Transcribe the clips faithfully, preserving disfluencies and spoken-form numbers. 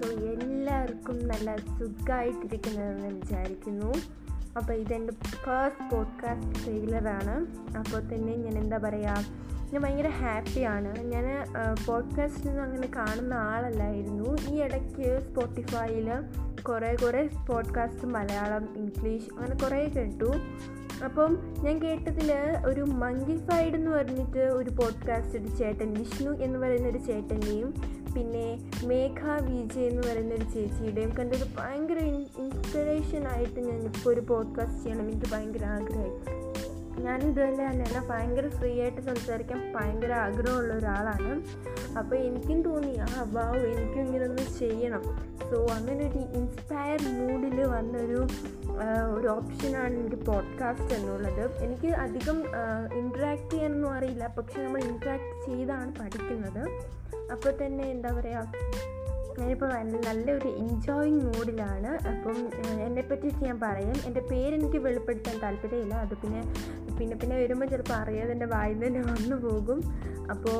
So എല്ലാവർക്കും നല്ല സുഖമായിട്ടിരിക്കുന്നതെന്ന് വിചാരിക്കുന്നു. അപ്പോൾ ഇതെൻ്റെ ഫസ്റ്റ് പോഡ്കാസ്റ്റ് ട്രെയിലറാണ്. അപ്പോൾ തന്നെ ഞാൻ എന്താ പറയുക, ഞാൻ ഭയങ്കര ഹാപ്പിയാണ്. ഞാൻ പോഡ്കാസ്റ്റിനൊന്നും അങ്ങനെ കാണുന്ന ആളല്ലായിരുന്നു. ഈ ഇടയ്ക്ക് സ്പോട്ടിഫൈയിൽ കുറേ കുറേ പോഡ്കാസ്റ്റ് മലയാളം, ഇംഗ്ലീഷ് അങ്ങനെ കുറേ കേട്ടു. അപ്പം ഞാൻ കേട്ടതിൽ ഒരു മങ്കിഫൈഡ് എന്ന് പറഞ്ഞിട്ട് ഒരു പോഡ്കാസ്റ്റ് ഒരു ചേട്ടൻ വിഷ്ണു എന്ന് പറയുന്നൊരു ചേട്ടൻ്റെയും പിന്നെ മേഘ വിജയ് എന്ന് പറയുന്നൊരു ചേച്ചിയുടെയും കണ്ടത് ഭയങ്കര ഇൻസ്പിറേഷൻ ആയിട്ട് ഞാൻ ഇപ്പോൾ ഒരു പോഡ്കാസ്റ്റ് ചെയ്യണം എനിക്ക് ഭയങ്കര ആഗ്രഹമായി. ഞാനിതുപോലെ തന്നെ ഭയങ്കര ഫ്രീ ആയിട്ട് സംസാരിക്കാൻ ഭയങ്കര ആഗ്രഹമുള്ള ഒരാളാണ്. അപ്പോൾ എനിക്കും തോന്നി ആ വാവ് എനിക്കും ഇങ്ങനെയൊന്ന് ചെയ്യണം. സോ അങ്ങനെ ഒരു ഇൻസ്പയർ മൂഡിൽ വന്നൊരു ഒരു ഓപ്ഷനാണ് എനിക്ക് പോഡ്കാസ്റ്റ് എന്നുള്ളത്. എനിക്ക് അധികം ഇൻട്രാക്ട് ചെയ്യാനൊന്നും അറിയില്ല, പക്ഷെ നമ്മൾ ഇൻട്രാക്ട് ചെയ്താണ് പഠിക്കുന്നത്. അപ്പോൾ തന്നെ എന്താ പറയുക, ഞാനിപ്പോൾ നല്ലൊരു എൻജോയിങ് മൂഡിലാണ്. അപ്പം എന്നെപ്പറ്റിയൊക്കെ ഞാൻ പറയും. എൻ്റെ പേരെനിക്ക് വെളിപ്പെടുത്താൻ താല്പര്യമില്ല, അത് പിന്നെ പിന്നെ പിന്നെ വരുമ്പോൾ ചിലപ്പോൾ അറിയാതെ എൻ്റെ വായിൽ തന്നെ വന്നു പോകും. അപ്പോൾ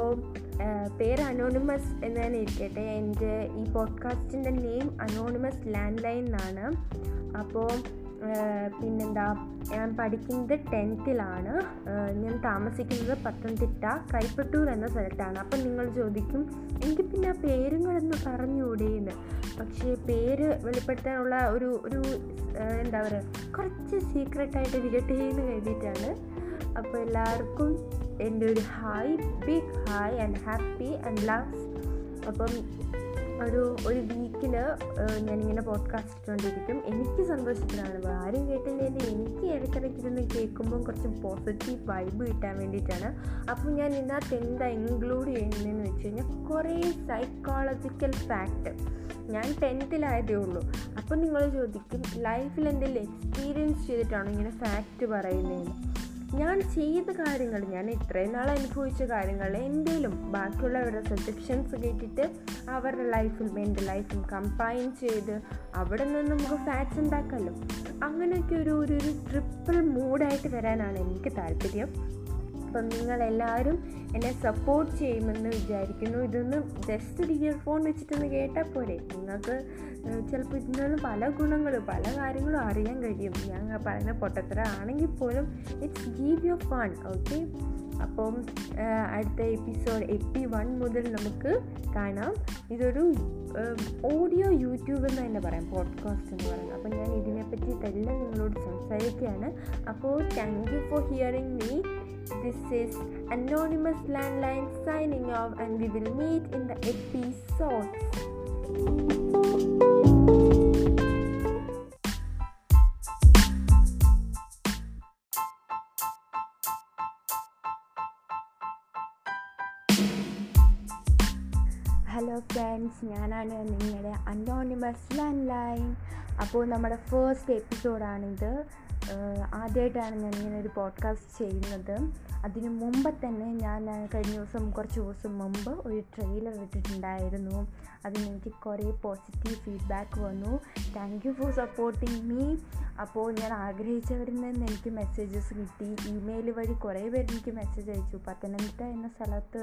പേര് അനോണിമസ് എന്ന് തന്നെ ഇരിക്കട്ടെ. എൻ്റെ ഈ പോഡ്കാസ്റ്റിൻ്റെ നെയിം അനോണിമസ് ലാൻഡ് ലൈൻ എന്നാണ്. അപ്പോൾ പിന്നെന്താ, ഞാൻ പഠിക്കുന്നത് ടെൻത്തിലാണ്. ഞാൻ താമസിക്കുന്നത് പത്തനംതിട്ട കൈപ്പട്ടൂർ എന്ന സ്ഥലത്താണ്. അപ്പം നിങ്ങൾ ചോദിക്കും എനിക്ക് പിന്നെ ആ പേരുകളൊന്ന് പറഞ്ഞുകൂടേന്ന്. പക്ഷേ പേര് വെളിപ്പെടുത്താനുള്ള ഒരു ഒരു എന്താ പറയുക, കുറച്ച് സീക്രട്ടായിട്ട് ഇരിക്കട്ടെ എന്ന് കരുതിയിട്ടാണ്. അപ്പോൾ എല്ലാവർക്കും എൻ്റെ ഒരു hi, big hi and happy and loves. അപ്പം ഒരു ഒരു വീക്കിൽ ഞാനിങ്ങനെ പോഡ്കാസ്റ്റ് ഇട്ടുകൊണ്ടിരിക്കും. എനിക്ക് സന്തോഷത്തിനാണ്, ആരും കേട്ടില്ലെങ്കിൽ എനിക്ക് ഇടയ്ക്കിടയ്ക്കിരുന്ന് കേൾക്കുമ്പം കുറച്ച് പോസിറ്റീവ് വൈബ് കിട്ടാൻ വേണ്ടിയിട്ടാണ്. അപ്പോൾ ഞാൻ ഇതിനകത്ത് എന്താ ഇൻക്ലൂഡ് ചെയ്യുന്നതെന്ന് വെച്ച് കഴിഞ്ഞാൽ കുറേ സൈക്കോളജിക്കൽ ഫാക്ട്. ഞാൻ ടെൻത്തിലായതേ ഉള്ളൂ. അപ്പം നിങ്ങൾ ചോദിക്കും ലൈഫിൽ എന്തെങ്കിലും എക്സ്പീരിയൻസ് ചെയ്തിട്ടാണോ ഇങ്ങനെ ഫാക്റ്റ് പറയുന്നതെന്ന്. ഞാൻ ചെയ്ത കാര്യങ്ങൾ, ഞാൻ ഇത്രയും നാൾ അനുഭവിച്ച കാര്യങ്ങൾ എന്തേലും ബാക്കിയുള്ളവരുടെ സജഷൻസ് കേട്ടിട്ട് അവരുടെ ലൈഫും എൻ്റെ ലൈഫും കമ്പൈൻ ചെയ്ത് അവിടെ നിന്ന് നമുക്ക് ഫാക്ട്സ് ഉണ്ടാക്കാമല്ലോ. അങ്ങനെയൊക്കെ ഒരു ഒരു ട്രിപ്പിൾ മൂഡായിട്ട് വരാനാണ് എനിക്ക് താല്പര്യം. അപ്പം നിങ്ങളെല്ലാവരും എന്നെ സപ്പോർട്ട് ചെയ്യുമെന്ന് വിചാരിക്കുന്നു. ഇതൊന്ന് ജസ്റ്റ് ഒരു ഇയർഫോൺ വെച്ചിട്ടൊന്ന് കേട്ടാൽ പോരെ, നിങ്ങൾക്ക് ചിലപ്പോൾ ഇതിൽ നിന്ന് പല ഗുണങ്ങളും പല കാര്യങ്ങളും അറിയാൻ കഴിയും. ഞാൻ പറയുന്ന പൊട്ടത്തര ആണെങ്കിൽ പോലും it's give you fun, okay. അപ്പം അടുത്ത എപ്പിസോഡ് എപ്പി വൺ മുതൽ നമുക്ക് കാണാം. ഇതൊരു ഓഡിയോ യൂട്യൂബ് എന്ന് തന്നെ പറയാം, പോഡ്കാസ്റ്റ് എന്ന് പറയുന്നത്. അപ്പം ഞാൻ ഇതിനെപ്പറ്റി തന്നെ നിങ്ങളോട് സംസാരിക്കുകയാണ്. അപ്പോൾ thank you for hearing me. This is Anonymous Landline signing off, and we will meet in the episodes. Hello friends, ഞാനാണ് നിങ്ങളുടെ അനോണിമസ് ലാൻഡ് ലൈൻ. അപ്പോൾ നമ്മുടെ ഫസ്റ്റ് എപ്പിസോഡാണിത്. ആദ്യമായിട്ടാണ് ഞാനിങ്ങനെ ഒരു പോഡ്കാസ്റ്റ് ചെയ്യുന്നത്. അതിനു മുമ്പ് തന്നെ ഞാൻ കഴിഞ്ഞ ദിവസം കുറച്ച് ദിവസം മുമ്പ് ഒരു ട്രെയിലർ ഇട്ടിട്ടുണ്ടായിരുന്നു. അതിനെനിക്ക് കുറേ പോസിറ്റീവ് ഫീഡ്ബാക്ക് വന്നു. Thank you for supporting me. അപ്പോൾ ഞാൻ ആഗ്രഹിച്ചവരിൽ നിന്ന് എനിക്ക് മെസ്സേജസ് കിട്ടി. ഇമെയിൽ വഴി കുറേ പേര് എനിക്ക് മെസ്സേജ് അയച്ചു. പത്തനംതിട്ട എന്ന സ്ഥലത്ത്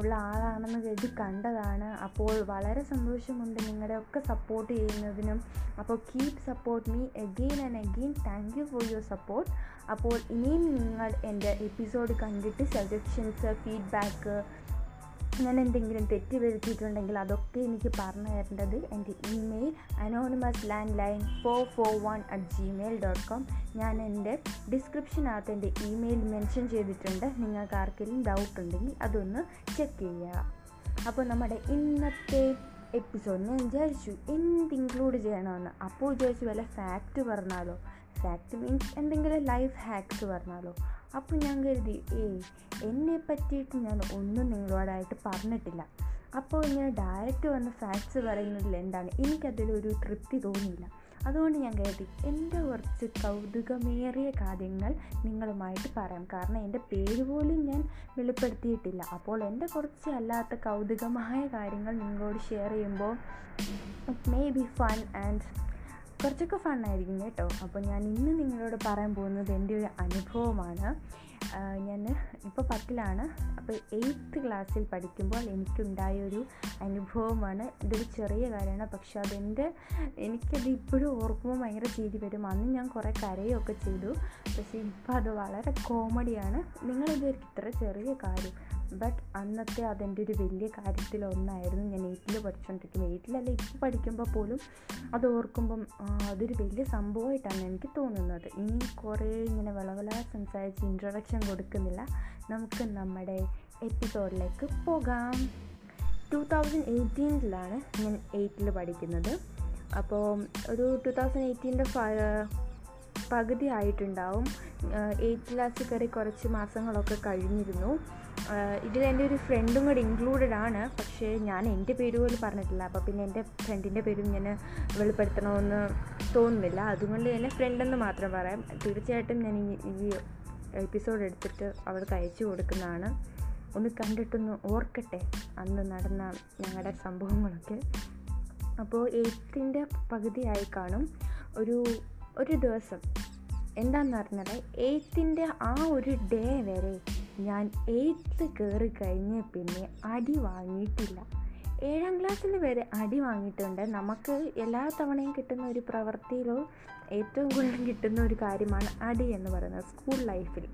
ഉള്ള ആളാണെന്ന് കരുതി കണ്ടതാണ്. അപ്പോൾ വളരെ സന്തോഷമുണ്ട് നിങ്ങളുടെയൊക്കെ സപ്പോർട്ട് ചെയ്യുന്നതിനും. അപ്പോൾ keep support me again and again. Thank you for your support. അപ്പോൾ ഇനിയും നിങ്ങൾ എൻ്റെ എപ്പിസോഡ് കണ്ടിട്ട് സജഷൻസ്, ഫീഡ്ബാക്ക്, ഞാൻ എന്തെങ്കിലും തെറ്റ് വരുത്തിയിട്ടുണ്ടെങ്കിൽ അതൊക്കെ എനിക്ക് പറഞ്ഞു തരേണ്ടത് എൻ്റെ email anonymous land line four four one at Gmail dot com. ഞാൻ എൻ്റെ ഡിസ്ക്രിപ്ഷനകത്ത് എൻ്റെ ഇമെയിൽ മെൻഷൻ ചെയ്തിട്ടുണ്ട്. നിങ്ങൾക്ക് ആർക്കെങ്കിലും ഡൗട്ട് ഉണ്ടെങ്കിൽ അതൊന്ന് ചെക്ക് ചെയ്യുക. അപ്പോൾ നമ്മുടെ ഇന്നത്തെ എപ്പിസോഡ് ഞാൻ വിചാരിച്ചു എന്ത് ഇൻക്ലൂഡ് ചെയ്യണമെന്ന്. അപ്പോൾ വിചാരിച്ചു വല്ല ഫാക്റ്റ് പറഞ്ഞാലോ, ഫാക്റ്റ് മീൻസ് എന്തെങ്കിലും ലൈഫ് ഹാക്സ് പറഞ്ഞാലോ. അപ്പോൾ ഞാൻ കരുതി ഏ എന്നെ പറ്റിയിട്ട് ഞാൻ ഒന്നും നിങ്ങളോടായിട്ട് പറഞ്ഞിട്ടില്ല. അപ്പോൾ ഞാൻ ഡയറക്റ്റ് വന്ന് ഫാക്ട്സ് പറയുന്നതിൽ എന്താണ് എനിക്കതിലൊരു തൃപ്തി തോന്നിയില്ല. അതുകൊണ്ട് ഞാൻ കരുതി എൻ്റെ കുറച്ച് കൗതുകമേറിയ കാര്യങ്ങൾ നിങ്ങളുമായിട്ട് പറയാം. കാരണം എൻ്റെ പേര് പോലും ഞാൻ വെളിപ്പെടുത്തിയിട്ടില്ല. അപ്പോൾ എൻ്റെ കുറച്ച് അല്ലാത്ത കൗതുകമായ കാര്യങ്ങൾ നിങ്ങളോട് ഷെയർ ചെയ്യുമ്പോൾ it may be fun and കുറച്ചൊക്കെ ഫണ്ണായിരിക്കും കേട്ടോ. അപ്പോൾ ഞാൻ ഇന്ന് നിങ്ങളോട് പറയാൻ പോകുന്നത് എൻ്റെ ഒരു അനുഭവമാണ്. ഞാൻ ഇപ്പോൾ പത്തിലാണ്. അപ്പോൾ എയ്ത്ത് ക്ലാസ്സിൽ പഠിക്കുമ്പോൾ എനിക്കുണ്ടായൊരു അനുഭവമാണ്. ഇതൊരു ചെറിയ കാര്യമാണ്, പക്ഷെ അതെൻ്റെ എനിക്കത് ഇപ്പോഴും ഓർക്കുമ്പോൾ ഭയങ്കര ചിരി വരും. അന്ന് ഞാൻ കുറേ കരയൊക്കെ ചെയ്തു, പക്ഷേ ഇപ്പോൾ അത് വളരെ കോമഡിയാണ്. നിങ്ങളിത് ഇത്ര ചെറിയ കാര്യം, ബട്ട് അന്നത്തെ അതെൻ്റെ ഒരു വലിയ കാര്യത്തിലൊന്നായിരുന്നു. ഞാൻ എയ്റ്റിൽ പഠിച്ചുകൊണ്ടിരിക്കുമ്പോൾ, എയ്റ്റിലല്ല ഇപ്പോൾ പഠിക്കുമ്പോൾ പോലും അത് ഓർക്കുമ്പം അതൊരു വലിയ സംഭവമായിട്ടാണ് എനിക്ക് തോന്നുന്നത്. ഇനി കുറേ ഇങ്ങനെ വിളവില സംസാരിച്ച് ഇൻട്രൊഡക്ഷൻ കൊടുക്കുന്നില്ല, നമുക്ക് നമ്മുടെ എപ്പിസോഡിലേക്ക് പോകാം. ടു തൗസൻഡ് എയ്റ്റീനിലാണ് ഞാൻ എയ്റ്റിൽ പഠിക്കുന്നത്. അപ്പോൾ ഒരു ടു തൗസൻഡ് എയ്റ്റീൻ്റെ പകുതി ആയിട്ടുണ്ടാവും. എയ്ത്ത് ക്ലാസ്സിൽ കയറി കുറച്ച് മാസങ്ങളൊക്കെ കഴിഞ്ഞിരുന്നു. ഇതിലെൻ്റെ ഒരു ഫ്രണ്ടും കൂടെ ഇൻക്ലൂഡഡ് ആണ്, പക്ഷേ ഞാൻ എൻ്റെ പേര് പോലും പറഞ്ഞിട്ടില്ല. അപ്പോൾ പിന്നെ എൻ്റെ ഫ്രണ്ടിൻ്റെ പേരും ഞാൻ വെളിപ്പെടുത്തണമെന്ന് തോന്നുന്നില്ല, അതുകൊണ്ട് തന്നെ ഫ്രണ്ടെന്ന് മാത്രം പറയാം. തീർച്ചയായിട്ടും ഞാൻ ഈ എപ്പിസോഡ് എടുത്തിട്ട് അവൾക്ക് അയച്ചു കൊടുക്കുന്നതാണ്. ഒന്ന് കണ്ടിട്ടൊന്ന് ഓർക്കട്ടെ അന്ന് നടന്ന ഞങ്ങളുടെ സംഭവങ്ങളൊക്കെ. അപ്പോൾ എയ്ത്തിൻ്റെ പകുതിയായി കാണും. ഒരു ഒരു ദിവസം എന്താണെന്ന് പറഞ്ഞാൽ, എയ്ത്തിൻ്റെ ആ ഒരു ഡേ വരെ ഞാൻ എയ്ത്ത് കയറി കഴിഞ്ഞ് പിന്നെ അടി വാങ്ങിയിട്ടില്ല. ഏഴാം ക്ലാസ്സിൽ വരെ അടി വാങ്ങിയിട്ടുണ്ട്. നമുക്ക് എല്ലാ തവണയും കിട്ടുന്ന ഒരു പ്രവൃത്തിയിലോ ഏറ്റവും കൂടുതൽ കിട്ടുന്ന ഒരു കാര്യമാണ് അടി എന്ന് പറയുന്നത് സ്കൂൾ ലൈഫിൽ.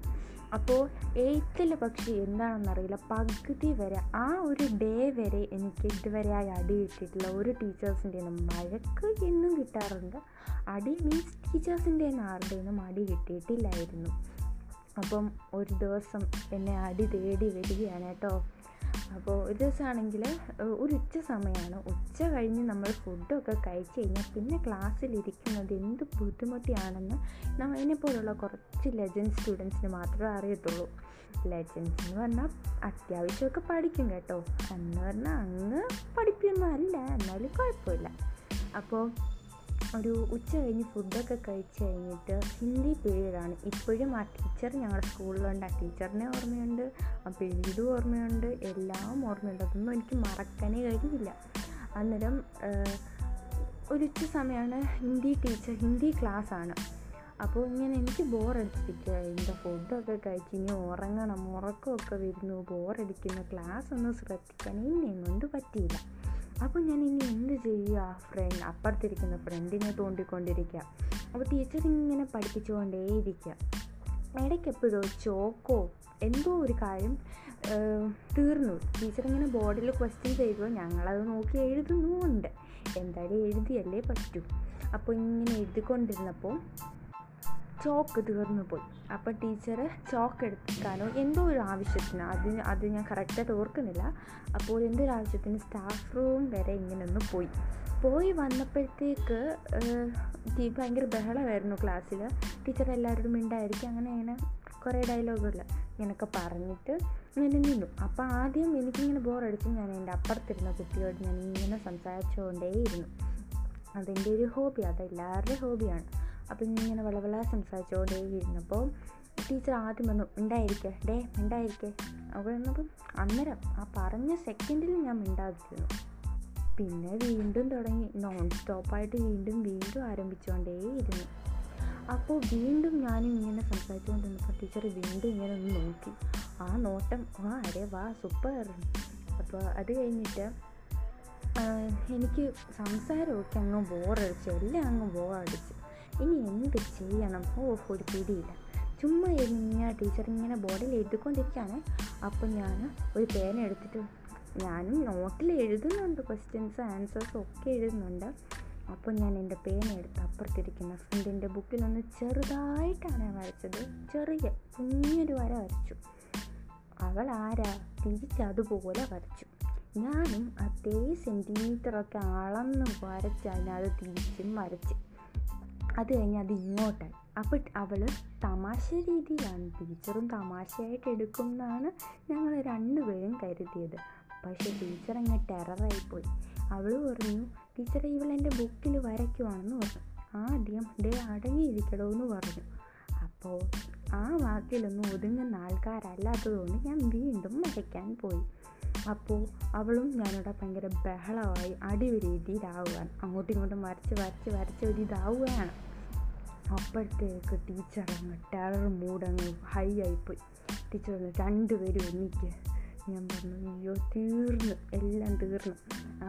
അപ്പോൾ എയ്ത്തിൽ പക്ഷേ എന്താണെന്നറിയില്ല, പകുതി വരെ ആ ഒരു ഡേ വരെ എനിക്ക് ഇതുവരെയായി അടി കിട്ടിയിട്ടില്ല. ഒരു ടീച്ചേഴ്സിൻ്റെ നിന്നും മഴക്ക് എന്നും കിട്ടാറുണ്ട് അടി, മീൻസ് ടീച്ചേഴ്സിൻ്റെ നിന്ന് ആരുടെ നിന്നും അടി കിട്ടിയിട്ടില്ലായിരുന്നു. അപ്പം ഒരു ദിവസം എന്നെ അടി തേടി വരികയാണ് കേട്ടോ. അപ്പോൾ ഒരു ദിവസമാണെങ്കിൽ ഒരു ഉച്ച സമയമാണ്. ഉച്ച കഴിഞ്ഞ് നമ്മൾ ഫുഡൊക്കെ കഴിച്ച് കഴിഞ്ഞാൽ പിന്നെ ക്ലാസ്സിലിരിക്കുന്നത് എന്ത് ബുദ്ധിമുട്ടിയാണെന്ന് നമ്മൾ എന്നെപ്പോലുള്ള കുറച്ച് ലെജൻഡ് സ്റ്റുഡൻസിന് മാത്രമേ അറിയത്തുള്ളൂ. ലെജൻസ് എന്ന് പറഞ്ഞാൽ അത്യാവശ്യമൊക്കെ പഠിക്കും കേട്ടോ, എന്ന് പറഞ്ഞാൽ അങ്ങ് പഠിക്കുന്നതല്ല, എന്നാലും കുഴപ്പമില്ല. അപ്പോൾ ഒരു ഉച്ച കഴിഞ്ഞ് ഫുഡൊക്കെ കഴിച്ച് കഴിഞ്ഞിട്ട് ഹിന്ദി പീരീഡാണ്. ഇപ്പോഴും ആ ടീച്ചർ ഞങ്ങളുടെ സ്കൂളിലുണ്ട്. ആ ടീച്ചറിനെ ഓർമ്മയുണ്ട്, ആ പീരീഡും ഓർമ്മയുണ്ട്, എല്ലാം ഓർമ്മയുണ്ട്. അതൊന്നും എനിക്ക് മറക്കാനേ കഴിഞ്ഞില്ല. അന്നേരം ഒരു ഉച്ച സമയമാണ്, ഹിന്ദി ടീച്ചർ ഹിന്ദി ക്ലാസ്സാണ്. അപ്പോൾ ഇങ്ങനെ എനിക്ക് ബോറടിച്ചിരിക്കുക, എൻ്റെ ഫുഡൊക്കെ കഴിച്ച് ഇനി ഉറങ്ങണം, ഉറക്കമൊക്കെ വരുന്നു, ബോറടിക്കുന്നു, ക്ലാസ് ഒന്നും ശ്രദ്ധിക്കാൻ ഇനി കൊണ്ട് പറ്റിയില്ല. അപ്പോൾ ഞാൻ ഇനി എന്ത് ചെയ്യുക, ഫ്രണ്ട് അപ്പുറത്തിരിക്കുന്ന ഫ്രണ്ടിനെ തോണ്ടിക്കൊണ്ടിരിക്കുക. അപ്പോൾ ടീച്ചർ ഇങ്ങനെ പഠിപ്പിച്ചുകൊണ്ടേ ഇരിക്കുക. ഇടയ്ക്കെപ്പോഴോ ചോക്കോ എന്തോ ഒരു കാര്യം തീർന്നു. ടീച്ചർ ഇങ്ങനെ ബോർഡിൽ ക്വസ്റ്റ്യൻ ചെയ്തോ, ഞങ്ങളത് നോക്കി എഴുതുന്നുണ്ട്, എന്തായാലും എഴുതിയല്ലേ പറ്റൂ. അപ്പോൾ ഇങ്ങനെ എഴുതിക്കൊണ്ടിരുന്നപ്പോൾ ചോക്ക് തീർന്നു പോയി. അപ്പം ടീച്ചർ ചോക്ക് എടുക്കാനോ എന്തോ ഒരു ആവശ്യത്തിന്, അത് അത് ഞാൻ കറക്റ്റായിട്ട് ഓർക്കുന്നില്ല, അപ്പോൾ എന്തോ ഒരു ആവശ്യത്തിന് സ്റ്റാഫ് റൂം വരെ ഇങ്ങനെയൊന്ന് പോയി. പോയി വന്നപ്പോഴത്തേക്ക് ഭയങ്കര ബഹളമായിരുന്നു ക്ലാസ്സിൽ. ടീച്ചർ എല്ലാവരോടും മിണ്ടായിരിക്കും, അങ്ങനെ അങ്ങനെ കുറേ ഡയലോഗുകൾ ഇങ്ങനെയൊക്കെ പറഞ്ഞിട്ട് ഇങ്ങനെ നിന്നു. അപ്പോൾ ആദ്യം എനിക്കിങ്ങനെ ബോറടിച്ച് ഞാൻ എൻ്റെ അപ്പുറത്തിരുന്ന കുട്ടിയോട് ഞാൻ ഇങ്ങനെ സംസാരിച്ചുകൊണ്ടേയിരുന്നു. അതെൻ്റെ ഒരു ഹോബി, അതെല്ലാവരുടെയും ഹോബിയാണ്. അപ്പം ഇങ്ങനെ വളവള സംസാരിച്ചോടെ ഇരുന്നപ്പോൾ ടീച്ചർ ആദ്യം പറഞ്ഞു മിണ്ടായിരിക്കേ ഡേ മിണ്ടായിരിക്കേ. അവിടെ നിന്നപ്പം അന്നേരം ആ പറഞ്ഞ സെക്കൻഡിൽ ഞാൻ മിണ്ടാതിരുന്നു. പിന്നെ വീണ്ടും തുടങ്ങി, നോൺ സ്റ്റോപ്പായിട്ട് വീണ്ടും വീണ്ടും ആരംഭിച്ചുകൊണ്ടേ ഇരുന്നു. അപ്പോൾ വീണ്ടും ഞാനും ഇങ്ങനെ സംസാരിച്ചുകൊണ്ടിരുന്നപ്പോൾ ടീച്ചർ വീണ്ടും ഇങ്ങനെ ഒന്ന് നോക്കി. ആ നോട്ടം ആ അരേ വാ സൂപ്പർ. അപ്പോൾ അത് കഴിഞ്ഞിട്ട് എനിക്ക് സംസാരമൊക്കെ അങ്ങ് ബോറടിച്ചു, എല്ലാം അങ്ങ് ബോറടിച്ചു. ഇനി എന്ത് ചെയ്യണം, ഓ ഒരു പിടിയില്ല. ചുമ്മാ ഇങ്ങനെ ടീച്ചർ ഇങ്ങനെ ബോർഡിൽ എഴുതിക്കൊണ്ടിരിക്കുകയാണ്. അപ്പം ഞാൻ ഒരു പേന എടുത്തിട്ട് ഞാനും നോട്ടിൽ എഴുതുന്നുണ്ട്, ക്വസ്റ്റ്യൻസ് ആൻസേഴ്സും ഒക്കെ എഴുതുന്നുണ്ട്. അപ്പം ഞാൻ എൻ്റെ പേന എടുത്ത് അപ്പുറത്തിരിക്കുന്ന ഫ്രണ്ടിൻ്റെ ബുക്കിലൊന്ന് ചെറുതായിട്ടാണ് വരച്ചത്, ചെറിയ കുഞ്ഞൊരു വര വരച്ചു. അവൾ ആരാ തിരിച്ചതുപോലെ വരച്ചു. ഞാനും അതേ സെൻറ്റിമീറ്ററൊക്കെ അളന്ന് വരച്ച് അതിനത് തിരിച്ചും വരച്ച്. അത് കഴിഞ്ഞ് അത് ഇങ്ങോട്ടായി. അപ്പോൾ അവൾ തമാശ രീതിയിലാണ്, ടീച്ചറും തമാശയായിട്ട് എടുക്കും എന്നാണ് ഞങ്ങൾ രണ്ടുപേരും കരുതിയത്. പക്ഷേ ടീച്ചർ അങ്ങ് ടെററായിപ്പോയി. അവൾ പറഞ്ഞു ടീച്ചറെ ഇവളെൻ്റെ ബുക്കിൽ വരയ്ക്കുവാണെന്ന് പറഞ്ഞു. ആദ്യം ഡേ അടങ്ങിയിരിക്കണമെന്ന് പറഞ്ഞു. അപ്പോൾ ആ വാക്കിലൊന്നും ഒതുങ്ങുന്ന ആൾക്കാരല്ലാത്തതുകൊണ്ട് ഞാൻ വീണ്ടും വരയ്ക്കാൻ പോയി. അപ്പോൾ അവളും ഞാനിവിടെ ഭയങ്കര ബഹളമായി അടി രീതിയിലാവുകയാണ്, അങ്ങോട്ടും ഇങ്ങോട്ടും വരച്ച് വരച്ച് വരച്ച് ഒരു ഇതാവുകയാണ്. അപ്പോഴത്തേക്ക് ടീച്ചർ അങ്ങ് ടെറർ മൂടങ്ങ് ഹൈ ആയിപ്പോയി. ടീച്ചർ പറഞ്ഞു രണ്ടുപേരും ഒന്നിക്ക്. ഞാൻ പറഞ്ഞു അയ്യോ തീർന്നു, എല്ലാം തീർന്നു.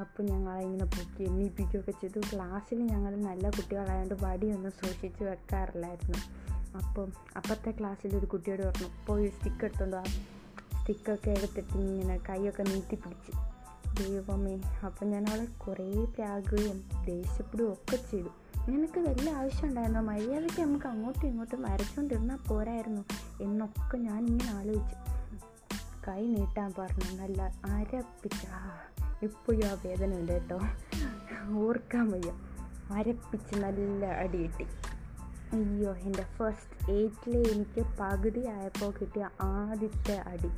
അപ്പോൾ ഞങ്ങളിങ്ങനെ പൊക്കി എണ്ണിപ്പിക്കുകയൊക്കെ ചെയ്തു. ക്ലാസ്സിൽ ഞങ്ങൾ നല്ല കുട്ടികളായതുകൊണ്ട് വടിയൊന്നും സൂക്ഷിച്ച് വെക്കാറില്ലായിരുന്നു. അപ്പം അപ്പുറത്തെ ക്ലാസ്സിലൊരു കുട്ടിയോട് പറഞ്ഞു പോയി സ്റ്റിക്ക് എടുത്തോണ്ട് ആ സ്റ്റിക്കൊക്കെ എടുത്തിട്ട് ഇങ്ങനെ കൈയൊക്കെ നീട്ടിപ്പിടിച്ച്. ദൈവമേ, അപ്പം ഞാൻ അവളെ കുറേ പ്രാകുകയും ദേഷ്യപ്പെടുകയും ഒക്കെ ചെയ്തു. നിനക്ക് വലിയ ആവശ്യം ഉണ്ടായിരുന്നോ? മര്യാദയ്ക്ക് നമുക്ക് അങ്ങോട്ടും ഇങ്ങോട്ടും വരച്ചുകൊണ്ടിരുന്നാൽ പോരായിരുന്നു എന്നൊക്കെ ഞാനിങ്ങനെ ആലോചിച്ചു. കൈ നീട്ടാൻ പറഞ്ഞു. നല്ല അരപ്പിച്ച, ഇപ്പോഴും ആ വേദന ഉണ്ട് കേട്ടോ, ഓർക്കാൻ വയ്യ. അരപ്പിച്ച് നല്ല അടി കിട്ടി. അയ്യോ, എൻ്റെ ഫസ്റ്റ് എയ്റ്റിലെ എനിക്ക് പകുതി ആയപ്പോൾ കിട്ടിയ ആദ്യത്തെ അടി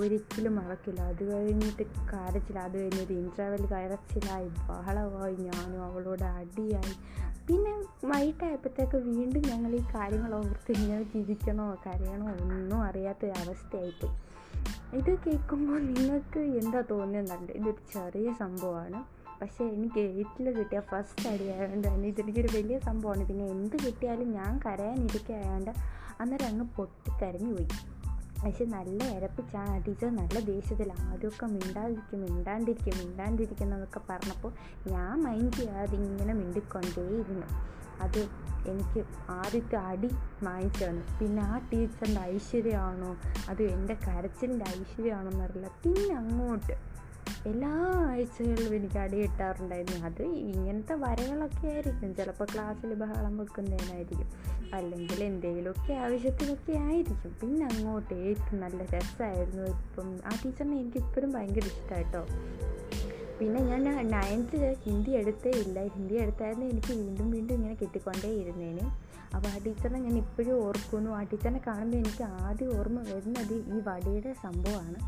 ഒരിക്കലും മറക്കില്ല. അത് കഴിഞ്ഞിട്ട് കരച്ചില്ല, അത് കഴിഞ്ഞൊരു ഇൻട്രവൽ കരച്ചിലായി, ബഹളമായി, ഞാനും അവളോട് അടിയായി. പിന്നെ വൈകിട്ടായപ്പോഴത്തേക്ക് വീണ്ടും ഞങ്ങൾ ഈ കാര്യങ്ങൾ ഓർത്ത് ഇങ്ങനെ ചിരിക്കണോ കരയണോ ഒന്നും അറിയാത്തൊരവസ്ഥയായിപ്പോയി. ഇത് കേൾക്കുമ്പോൾ നിങ്ങൾക്ക് എന്താ തോന്നുന്നുണ്ട്? ഇതൊരു ചെറിയ സംഭവമാണ്, പക്ഷേ എനിക്ക് എയ്റ്റിൽ കിട്ടിയ ഫസ്റ്റ് അടിയായതുകൊണ്ട് തന്നെ ഇതെനിക്കൊരു വലിയ സംഭവമാണ്. പിന്നെ എന്ത് കിട്ടിയാലും ഞാൻ കരയാനിരിക്കുകയായതുകൊണ്ട് അന്നേരം അങ്ങ് പൊട്ടിക്കരഞ്ഞു പോയി. പക്ഷെ നല്ല ഇരപ്പിച്ചാണ് ആ ടീച്ചർ. നല്ല ദേഷ്യത്തിൽ ആദ്യമൊക്കെ മിണ്ടാതിരിക്കും മിണ്ടാണ്ടിരിക്കും മിണ്ടാണ്ടിരിക്കും എന്നൊക്കെ പറഞ്ഞപ്പോൾ ഞാൻ മൈൻഡ് ചെയ്യാതെ ഇങ്ങനെ മിണ്ടിക്കൊണ്ടേയിരുന്നു. അത് എനിക്ക് ആദ്യത്തെ അടി മായിച്ചു തന്നു. പിന്നെ ആ ടീച്ചറിൻ്റെ ഐശ്വര്യമാണോ അത് എൻ്റെ കരച്ചിലിൻ്റെ ഐശ്വര്യമാണോ എന്നറിയില്ല, പിന്നെ അങ്ങോട്ട് എല്ലാ ആഴ്ചകളിലും എനിക്ക് അടി കിട്ടാറുണ്ടായിരുന്നു. അത് ഇങ്ങനത്തെ വരകളൊക്കെ ആയിരിക്കും, ചിലപ്പോൾ ക്ലാസ്സിൽ ബഹളം വെക്കുന്നതിനായിരിക്കും, അല്ലെങ്കിൽ എന്തെങ്കിലുമൊക്കെ ആവശ്യത്തിനൊക്കെ ആയിരിക്കും. പിന്നെ അങ്ങോട്ട് ഏറ്റവും നല്ല രസമായിരുന്നു. ഇപ്പം ആ ടീച്ചറിനെ എനിക്കിപ്പോഴും ഭയങ്കര ഇഷ്ടമായിട്ടോ. പിന്നെ ഞാൻ നയൻത്തിൽ ഹിന്ദി എടുത്തേ ഇല്ല. ഹിന്ദി എടുത്തായിരുന്നു എനിക്ക് വീണ്ടും വീണ്ടും ഇങ്ങനെ കിട്ടിക്കൊണ്ടേയിരുന്നേന്. അപ്പോൾ ആ ടീച്ചറിനെ ഞാൻ ഇപ്പോഴും ഓർക്കുന്നു. ആ ടീച്ചറിനെ കാണുമ്പോൾ എനിക്ക് ആദ്യം ഓർമ്മ വരുന്നത് ഈ വടിയുടെ സംഭവമാണ്.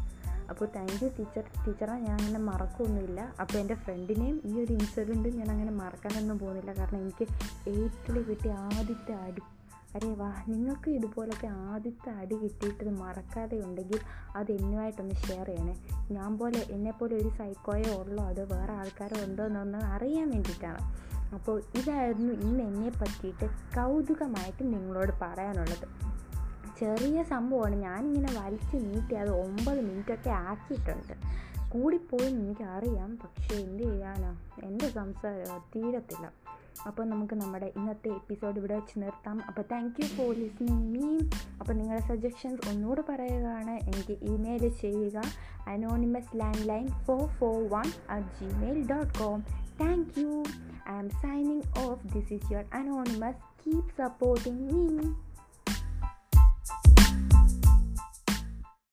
അപ്പോൾ താങ്ക് യു ടീച്ചർ. ടീച്ചറെ ഞാൻ അങ്ങനെ മറക്കൊന്നുമില്ല. അപ്പോൾ എൻ്റെ ഫ്രണ്ടിനെയും ഈ ഒരു ഇൻസിഡൻറ്റും ഞാൻ അങ്ങനെ മറക്കാനൊന്നും പോകുന്നില്ല. കാരണം എനിക്ക് എയ്റ്റിൽ കിട്ടിയ ആദ്യത്തെ അടി. അരേ വാ, നിങ്ങൾക്ക് ഇതുപോലൊക്കെ ആദ്യത്തെ അടി കിട്ടിയിട്ടത് മറക്കാതെ ഉണ്ടെങ്കിൽ അത് എന്നുമായിട്ടൊന്ന് ഷെയർ ചെയ്യണേ. ഞാൻ പോലെ എന്നെപ്പോലെ ഒരു സൈക്കോയോ ഉള്ളോ അതോ വേറെ ആൾക്കാരോ ഉണ്ടോ എന്നൊന്ന് അറിയാൻ വേണ്ടിയിട്ടാണ്. അപ്പോൾ ഇതായിരുന്നു ഇന്ന് എന്നെ പറ്റിയിട്ട് കൗതുകമായിട്ട് നിങ്ങളോട് പറയാനുള്ളത്. ചെറിയ സംഭവമാണ്, ഞാനിങ്ങനെ വലിച്ചു നീട്ടി അത് ഒമ്പത് മിനിറ്റൊക്കെ ആക്കിയിട്ടുണ്ട്. കൂടിപ്പോയി എനിക്കറിയാം, പക്ഷേ എന്ത് ചെയ്യാനാണ്, എൻ്റെ സംസാരം തീരത്തില്ല. അപ്പോൾ നമുക്ക് നമ്മുടെ ഇന്നത്തെ എപ്പിസോഡ് ഇവിടെ വെച്ച് നിർത്താം. അപ്പോൾ thank you for listening me. അപ്പോൾ നിങ്ങളുടെ സജഷൻസ് ഒന്നുകൂടെ പറയുകയാണ്, എനിക്ക് ഇമെയിൽ ചെയ്യുക anonymous land line four four one at Gmail dot com. Thank you. I I'm signing off. This is your Anonymous. Keep supporting me.